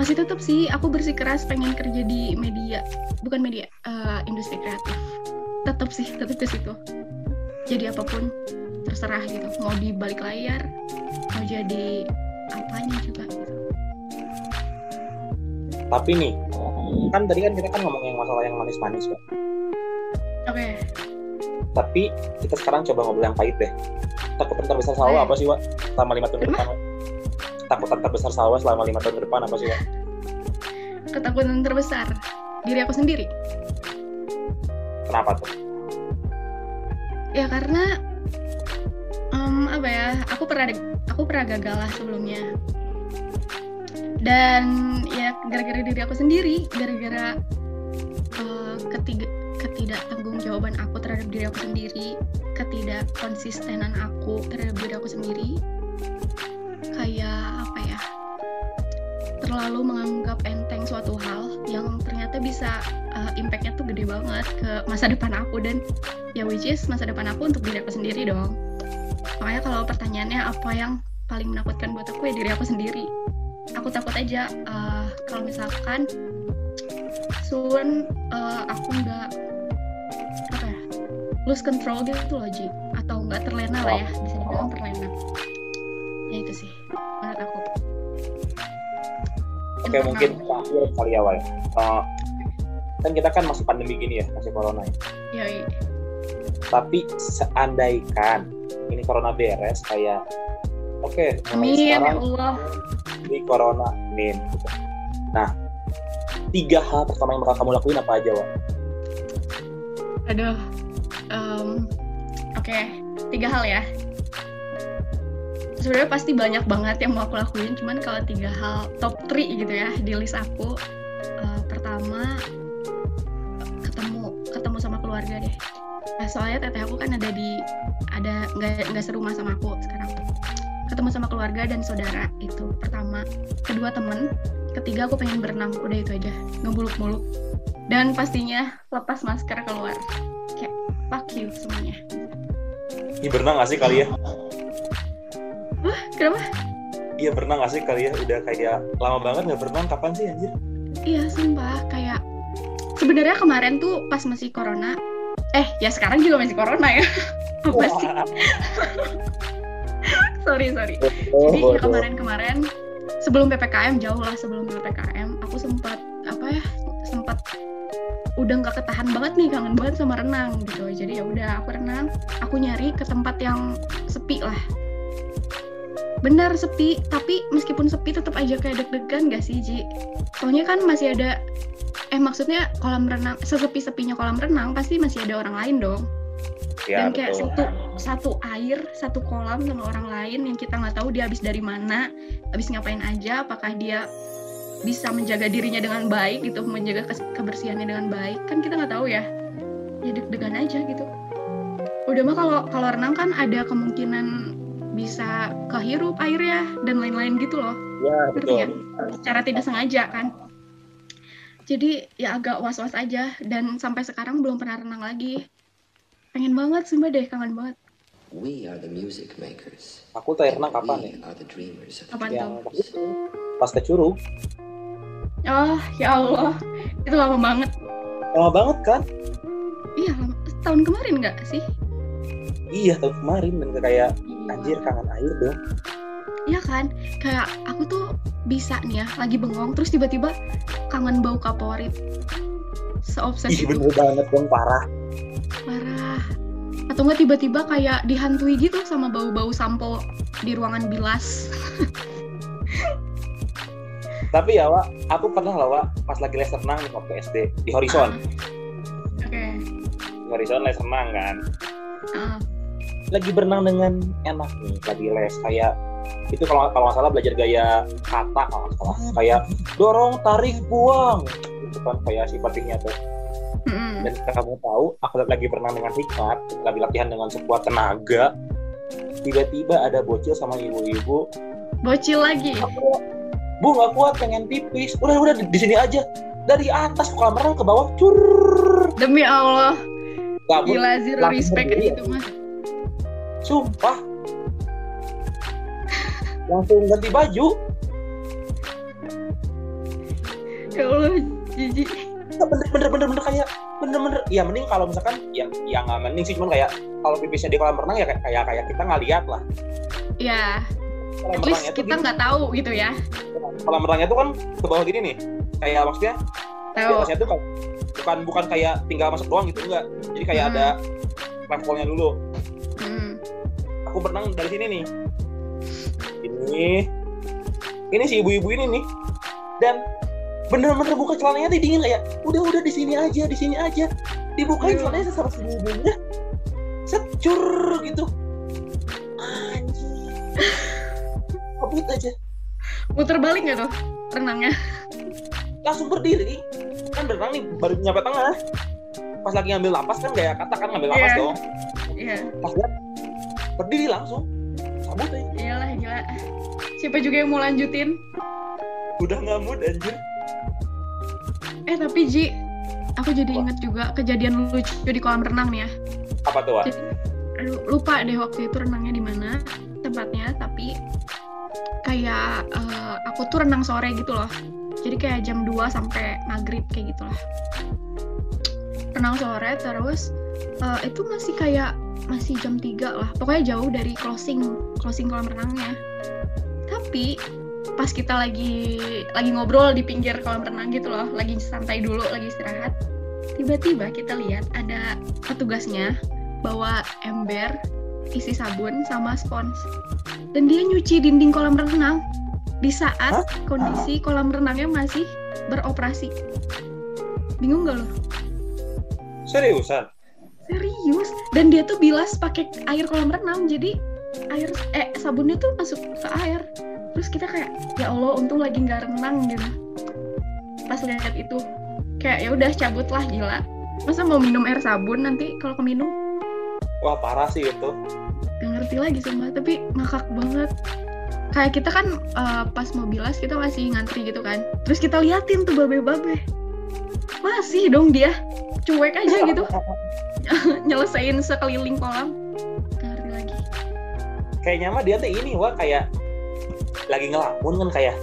masih tetap sih aku bersikeras pengen kerja di media, bukan media, uh, industri kreatif. Tetap sih, tetap ke situ. Jadi apapun terserah gitu. Mau di balik layar, mau jadi apanya juga gitu. Tapi nih kan tadi kan kita kan ngomong yang masalah yang manis-manis kan. Oke. Okay. Tapi kita sekarang coba ngobrol yang pahit deh. Takutan terbesar Salwa apa sih, Wak? Selama lima tahun ke depan. Takutan terbesar Salwa selama lima tahun ke depan apa sih, Wak? Ketakutan terbesar diri aku sendiri. Kenapa tuh? Ya karena um, apa ya? Aku pernah aku pernah gagal lah sebelumnya. Dan ya gara-gara diri aku sendiri, gara-gara uh, ketiga ketidaktanggungjawaban aku terhadap diri aku sendiri, ketidakkonsistenan aku terhadap diri aku sendiri, kayak apa ya, terlalu menganggap enteng suatu hal yang ternyata bisa uh, impact-nya tuh gede banget ke masa depan aku, dan ya which is masa depan aku untuk diri aku sendiri dong. Makanya kalau pertanyaannya apa yang paling menakutkan buat aku, ya diri aku sendiri. Aku takut aja uh, kalau misalkan soon uh, aku nggak apa ya lose control gitu loh Ji, atau nggak terlena lah ya, bisa dibilang terlena. Ya itu sih menurut aku. Oke, internal. Mungkin terakhir kali awal uh, kan kita kan masih pandemi gini ya, masih corona ya. Yoi. Tapi seandaikan ini corona beres kayak oke okay, amin sekarang, ya Allah di corona amin gitu. Nah tiga hal pertama yang bakal kamu lakuin apa aja Wak? Aduh, um, oke, okay. tiga hal ya. Sebenarnya pasti banyak banget yang mau aku lakuin, cuman kalau tiga hal top three gitu ya di list aku, uh, pertama ketemu ketemu sama keluarga deh. Nah, soalnya teteh aku kan ada di ada nggak nggak serumah sama aku sekarang. Ketemu sama keluarga dan saudara itu pertama, kedua teman, ketiga aku pengen berenang, udah itu aja, ngebuluk-muluk dan pastinya lepas masker keluar kayak fuck you semuanya. Iya berenang nggak sih kali ya? Wah kenapa? Iya berenang nggak sih kali ya? Udah kayak lama banget nggak berenang, kapan sih anjir? Iya sumpah kayak sebenarnya kemarin tuh pas masih corona, eh ya sekarang juga masih corona ya apa sih? Sorry, sorry. Jadi ya kemarin-kemarin sebelum P P K M, jauh lah sebelum P P K M, aku sempat apa ya, sempat udah nggak ketahan banget nih, kangen banget sama renang gitu. Jadi ya udah aku renang, aku nyari ke tempat yang sepi lah. Bener sepi, tapi meskipun sepi tetap aja kayak deg-degan gak sih, Ji? Soalnya kan masih ada, eh maksudnya kolam renang, sesepi-sepinya kolam renang pasti masih ada orang lain dong. Ya, dan kayak betul. satu satu air, satu kolam sama orang lain yang kita nggak tahu dia habis dari mana, habis ngapain aja, apakah dia bisa menjaga dirinya dengan baik gitu, menjaga kebersihannya dengan baik, kan kita nggak tahu ya, ya deg-degan aja gitu. Udah mah kalau kalau renang kan ada kemungkinan bisa kehirup airnya dan lain-lain gitu loh, ya, betul. Ya? Secara tidak sengaja kan. Jadi ya agak was-was aja dan sampai sekarang belum pernah renang lagi. Pengen banget, sumpah deh, kangen banget. We are the music makers. Aku terakhir renang kapan ya? Kapan tuh? Pas ke Curug. Oh, ya Allah. Itu lama banget. Lama banget kan? Iya, tahun kemarin nggak sih? Iya, tahun kemarin. Dan kayak, iya. Anjir, kangen air dong. Iya kan? Kayak aku tuh bisa nih ya, lagi bengong. Terus tiba-tiba kangen bau kaporit. Seobses itu. Ih, bener banget dong, parah. Parah. Atau nggak tiba-tiba kayak dihantui gitu sama bau-bau sampo di ruangan bilas. Tapi ya Wak, aku pernah lah Wak, pas lagi les renang di waktu S D, di Horizon. uh, Oke okay. Di Horizon les renang kan, uh. lagi berenang dengan enak nih, lagi les kayak itu kalau kalau nggak salah belajar gaya kata kalau nggak salah, kayak dorong, tarik, buang itu kan kayak sifatnya tuh. Mm-hmm. Dan kamu tahu, aku lagi berenang dengan hikmat, lagi latihan dengan sebuah tenaga, tiba-tiba ada bocil sama ibu-ibu. Bocil lagi? Bu, nggak kuat, pengen pipis. Udah, udah, di, di sini aja. Dari atas kolam renang ke bawah, currrr. Demi Allah. Kamu, gila, zero respect itu mah. Sumpah. Langsung ganti baju. Ya Allah, jijik. Bener-bener kayak bener-bener ya mending kalau misalkan yang yang nggak mending sih, cuman kayak kalau pipisnya di kolam renang ya kayak kayak kita nggak lihat lah ya, at least kita nggak tahu gitu ya. Kolam renangnya tuh kan ke bawah gini nih, kayak maksudnya biasanya tuh bukan bukan kayak tinggal masuk doang gitu, enggak, jadi kayak hmm. ada levelnya dulu. hmm. Aku berenang dari sini nih, ini ini si ibu-ibu ini nih, dan bener-bener buka celananya tuh dingin kayak udah-udah di sini aja, di sini aja. Dibukain celananya sama ibu-ibunya. Secur gitu. Anjir. Kabut aja. Muter balik enggak tuh renangnya? Langsung berdiri. Kan berenang nih baru nyampe tengah. Pas lagi ngambil napas kan kayak katakan ngambil napas yeah. dong. Iya. Yeah. Pas lihat berdiri langsung. Kabut aja. Iyalah gila. Siapa juga yang mau lanjutin? Udah ngamut anjir. Eh tapi Ji, aku jadi inget juga kejadian lucu di kolam renang nih ya. Apa tuh? Jadi, lupa deh waktu itu renangnya di mana tempatnya, tapi kayak uh, aku tuh renang sore gitu loh. Jadi kayak jam dua sampai maghrib kayak gitu lah. Renang sore terus uh, itu masih kayak masih jam tiga lah. Pokoknya jauh dari closing closing kolam renangnya. Tapi pas kita lagi lagi ngobrol di pinggir kolam renang gitu loh, lagi santai dulu, lagi istirahat, tiba-tiba kita lihat ada petugasnya bawa ember isi sabun sama spons dan dia nyuci dinding kolam renang di saat kondisi kolam renangnya masih beroperasi. Bingung gak lo? Seriusan? Serius, dan dia tuh bilas pakai air kolam renang, jadi air eh sabunnya tuh masuk ke air. Terus kita kayak ya Allah untung lagi nggak renang gitu. Pas lihat itu kayak ya udah cabut lah, gila. Masa mau minum air sabun nanti kalau keminum? Wah, parah sih itu. Gak ngerti lagi sama, tapi ngakak banget. Kayak kita kan uh, pas mau bilas kita masih ngantri gitu kan. Terus kita liatin tuh babe-babe. Masih dong dia. Cuek aja gitu. Nyelesain sekeliling kolam. Gak ngerti lagi. Kayaknya mah dia tuh ini, wah kayak lagi ngelamun kan kayak.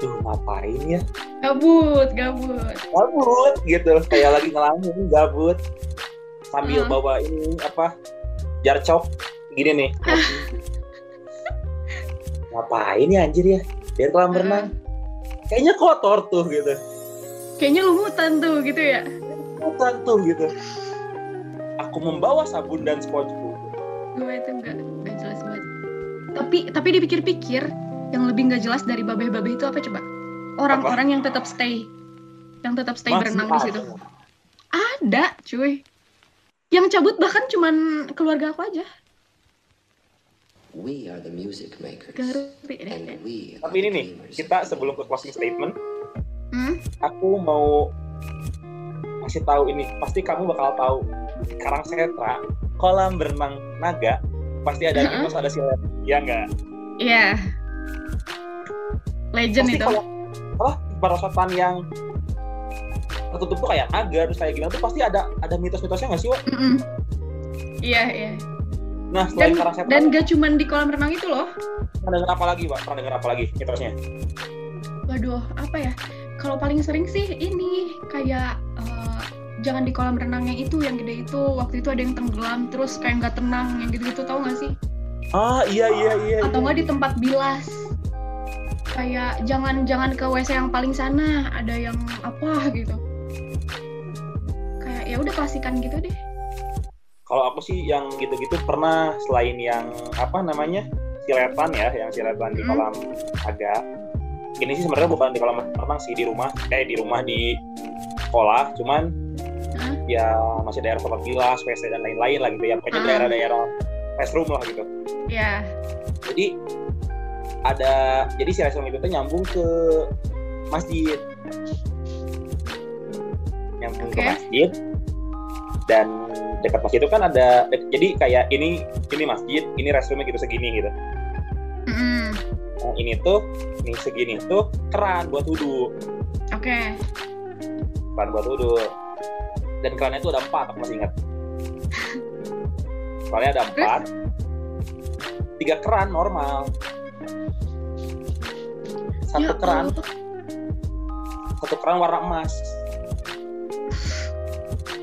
Duh, ngapain ya? Gabut, gabut. Gabut gitu. Kayak lagi ngelamun, gabut. Sambil hmm. bawa ini apa? Jarcok gini nih. Ngapain ya anjir ya? Dia kolam renang. Uh. Kayaknya kotor tuh gitu. Kayaknya lumutan tuh gitu ya. Lumutan tuh gitu. Aku membawa sabun dan sponsku. Gue itu enggak, enggak jelas banget. Tapi tapi dipikir-pikir, yang lebih enggak jelas dari babeh-babeh itu apa coba? Orang-orang apa? yang tetap stay. Yang tetap stay Mas, berenang ada. Di situ. Ada, cuy. Yang cabut bahkan cuman keluarga aku aja. We are the music makers. And we are Tapi ini nih, kita sebelum ke closing statement, hmm? aku mau kasih tahu ini. Pasti kamu bakal tahu. Di Karang Setra, kolam berenang naga, pasti ada uh-uh. tikus, ada silet. Iya nggak? Iya. Yeah. Legend pasti itu. Kalau perosotan yang tertutup tuh kayak naga, terus kayak gimana tuh pasti ada ada mitos-mitosnya nggak sih, Wak? Iya, iya. Nah, dan, dan gak cuma di kolam renang itu loh. Pernah dengar apa lagi, Pak? Pernah dengar apa lagi? Mitrosnya? Waduh, apa ya? Kalau paling sering sih ini kayak uh, jangan di kolam renangnya itu yang gede itu. Waktu itu ada yang tenggelam, terus kayak nggak tenang, yang gitu-gitu tau nggak sih? Ah iya iya iya. Atau nggak iya. Di tempat bilas. Kayak jangan jangan ke W C yang paling sana. Ada yang apa gitu. Kayak ya udah klasikan gitu deh. Kalau aku sih yang gitu-gitu pernah selain yang apa namanya siletan ya, yang siletan di kolam naga. Ini sih sebenarnya bukan di kolam renang sih, di rumah, eh di rumah di sekolah, cuman huh? ya masih daerah tempat bilas, W C dan lain-lain lah gitu ya, pokoknya uh. daerah-daerah restroom lah gitu. Iya. Yeah. Jadi ada, jadi si restroom itu tuh nyambung ke masjid, nyambung okay. ke masjid dan dekat masjid itu kan ada, dek, jadi kayak ini ini masjid, ini restroomnya gitu segini gitu. Mm. Nah, ini tuh, ini segini tuh keran buat wudu. Oke. Okay. Keran buat wudu. Dan kerannya tuh ada empat, aku masih ingat. Kerannya ada empat, tiga keran normal, satu keran, satu keran warna emas.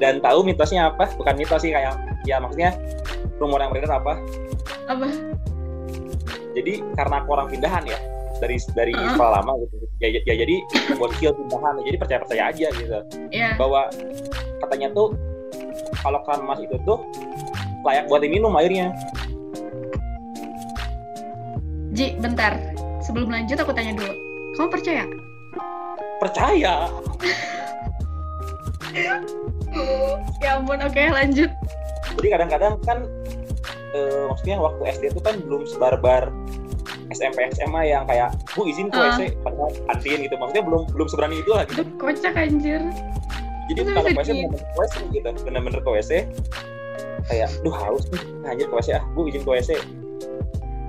Dan tahu mitosnya apa? Bukan mitos sih kayak, ya maksudnya rumor yang beredar apa? Apa? Jadi karena aku orang pindahan ya dari dari uh-huh. sekolah lama gitu. Ya, ya jadi bocil pindahan, jadi percaya percaya aja gitu. Yeah. Bahwa katanya tuh kalau keran emas itu tuh layak buat diminum airnya. Ji, bentar. Sebelum lanjut aku tanya dulu. Kamu percaya? Percaya. Ya ampun, oke okay, lanjut. Jadi kadang-kadang kan e, maksudnya waktu S D itu kan belum sebarbar S M P S M A yang kayak bu izin ke W C padahal antiin gitu, maksudnya belum belum seberani itu lah gitu. Kocak anjir. Jadi kalau ke W C bener-bener ke W C gitu, bener-bener ke W C kayak duh haus nih anjir ke W C ah, bu izin ke W C.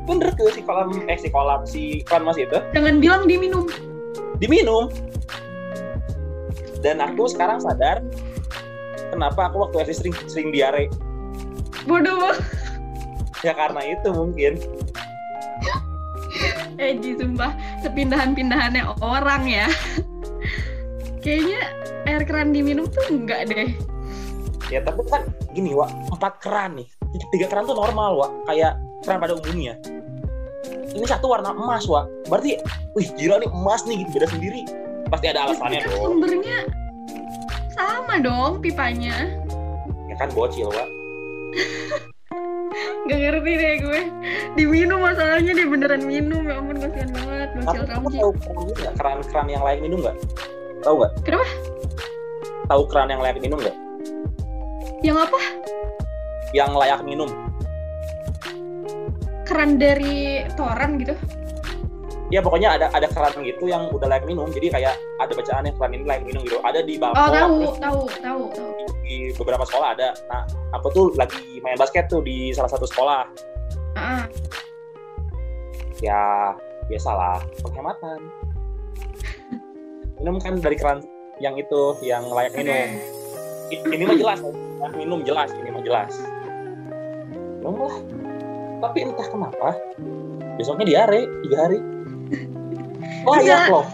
Bener ke si kolam eh si kolam si kolam mas itu. Jangan bilang diminum. Diminum. Dan aku sekarang sadar kenapa aku waktu S D sering, sering diare. Bodoh. Ya karena itu mungkin. Eh Ji, sumpah sepindahan-pindahannya orang ya. Kayaknya air keran diminum tuh enggak deh. Ya tapi kan gini Wak, empat keran nih, tiga keran tuh normal Wak, kayak keran pada umumnya. Ini satu warna emas Wak, berarti wih gila nih emas nih gitu, beda sendiri. Pasti ada alasannya dong. Sumbernya sama dong pipanya. Ya kan bocil, Wak. Gak ngerti deh gue. Diminum masalahnya, dia beneran minum. Ya ampun, kasihan banget. Bocil Ramzi. Tahu keran-keran yang layak minum gak? Tahu gak? Kenapa? Tahu keran yang layak minum gak? Yang apa? Yang layak minum. Keran dari toran gitu? ya pokoknya ada ada keran gitu yang udah live minum, jadi kayak ada bacaan yang keran ini live minum gitu, ada di Bapol. Oh tahu tahu tahu tahu. Di beberapa sekolah ada. Nah aku tuh lagi main basket tuh di salah satu sekolah. Uh-uh. Ya biasalah penghematan. Minum kan dari keran yang itu yang layak minum. Ini mah jelas, minum jelas, ini mah jelas. Minum lah. Tapi entah kenapa besoknya diare tiga hari. Wah, ya loh.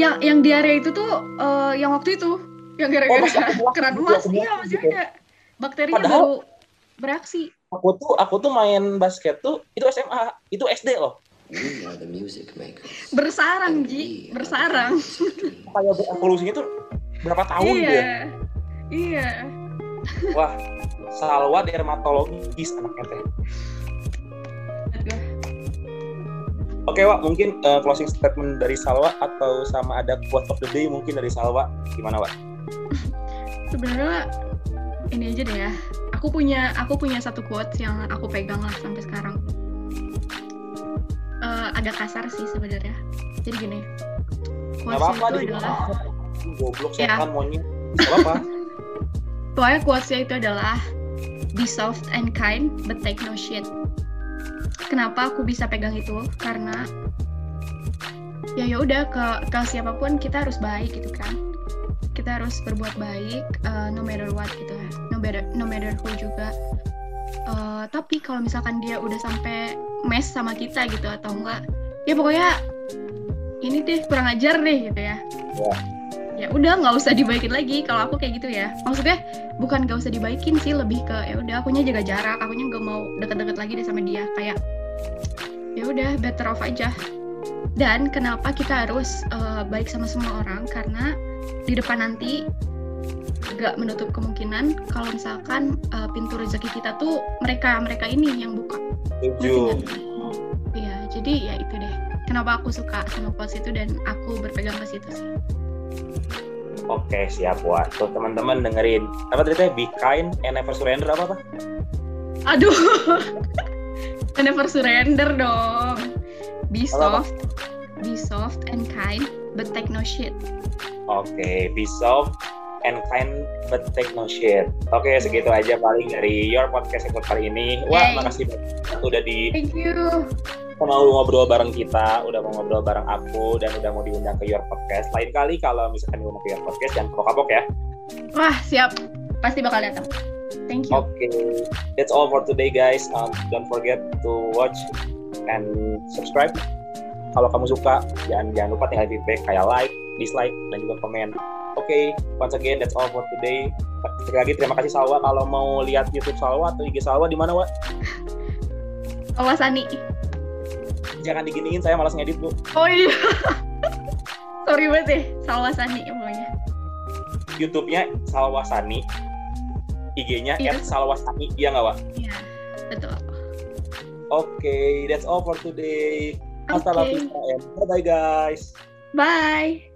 Yang yang diare itu tuh uh, yang waktu itu, yang gara-gara oh, keran uas. Iya, masih gitu. Ada. Bakterinya padahal, baru beraksi. Aku tuh aku tuh main basket tuh itu S M A, itu S D loh. Bersarang, Ji, bersarang. Kayak evolusinya tuh berapa tahun dia? Iya. Iya. Wah, Salwa dermatologis anaknya teh. Oke, Wak, mungkin uh, closing statement dari Salwa atau sama ada quote of the day mungkin dari Salwa, gimana, Wak? Sebenarnya ini aja deh ya. Aku punya aku punya satu quote yang aku pegang lah sampai sekarang. Uh, agak kasar sih sebenarnya. Jadi gini. Quotes itu adalah goblok setan monyet. Apa? Pokoknya quotes-nya itu adalah be soft and kind but take no shit. Kenapa aku bisa pegang itu? Karena ya ya udah ke ke siapapun kita harus baik gitu kan. Kita harus berbuat baik uh, no matter what gitu ya. No matter no matter who juga. Uh, tapi kalau misalkan dia udah sampai mes sama kita gitu atau enggak, ya pokoknya ini deh kurang ajar deh gitu ya. Yeah. Ya udah nggak usah dibaikin lagi kalau aku kayak gitu ya, maksudnya bukan nggak usah dibaikin sih, lebih ke ya udah akunya jaga jarak, akunya nggak mau deket-deket lagi deh sama dia, kayak ya udah better off aja. Dan kenapa kita harus uh, baik sama semua orang, karena di depan nanti nggak menutup kemungkinan kalau misalkan uh, pintu rezeki kita tuh mereka mereka ini yang buka. Iya, jadi ya itu deh kenapa aku suka sama quotes itu dan aku berpegang ke situ sih. Oke, siap buat tuh teman-teman dengerin. Apa tadi teh? Be kind and never surrender apa apa? Aduh, never surrender dong. Be soft, apa? Be soft and kind, but take no shit. Oke, be soft and kind, but take no shit. Oke, segitu aja paling dari Your Podcast episode kali ini. Wah, hey. Makasih banyak udah di. Thank you. Mau ngobrol bareng kita, udah mau ngobrol bareng aku, dan udah mau diundang ke Your Podcast. Lain kali kalau misalkan diundang ke Your Podcast, jangan kapok-kapok ya. Wah, siap. Pasti bakal datang. Thank you. Oke, okay. That's all for today guys. Um, don't forget to watch and subscribe. Kalau kamu suka, jangan jangan lupa tinggal feedback kayak like, dislike, dan juga komen. Oke, okay. Once again, that's all for today. Sekali lagi, terima kasih Salwa. Kalau mau lihat YouTube Salwa atau I G Salwa, di mana, Wak? Salwa Sani. Jangan diginiin, saya malas ngedit, Bu. Oh iya. Sorry banget deh, Salwa Sani emangnya. YouTube-nya Salwa Sani. I G-nya at Salwa Sani, iya nggak, Wak? Iya, betul. Oke, okay, that's all for today. Hasta okay. La vista, and bye-bye, guys. Bye.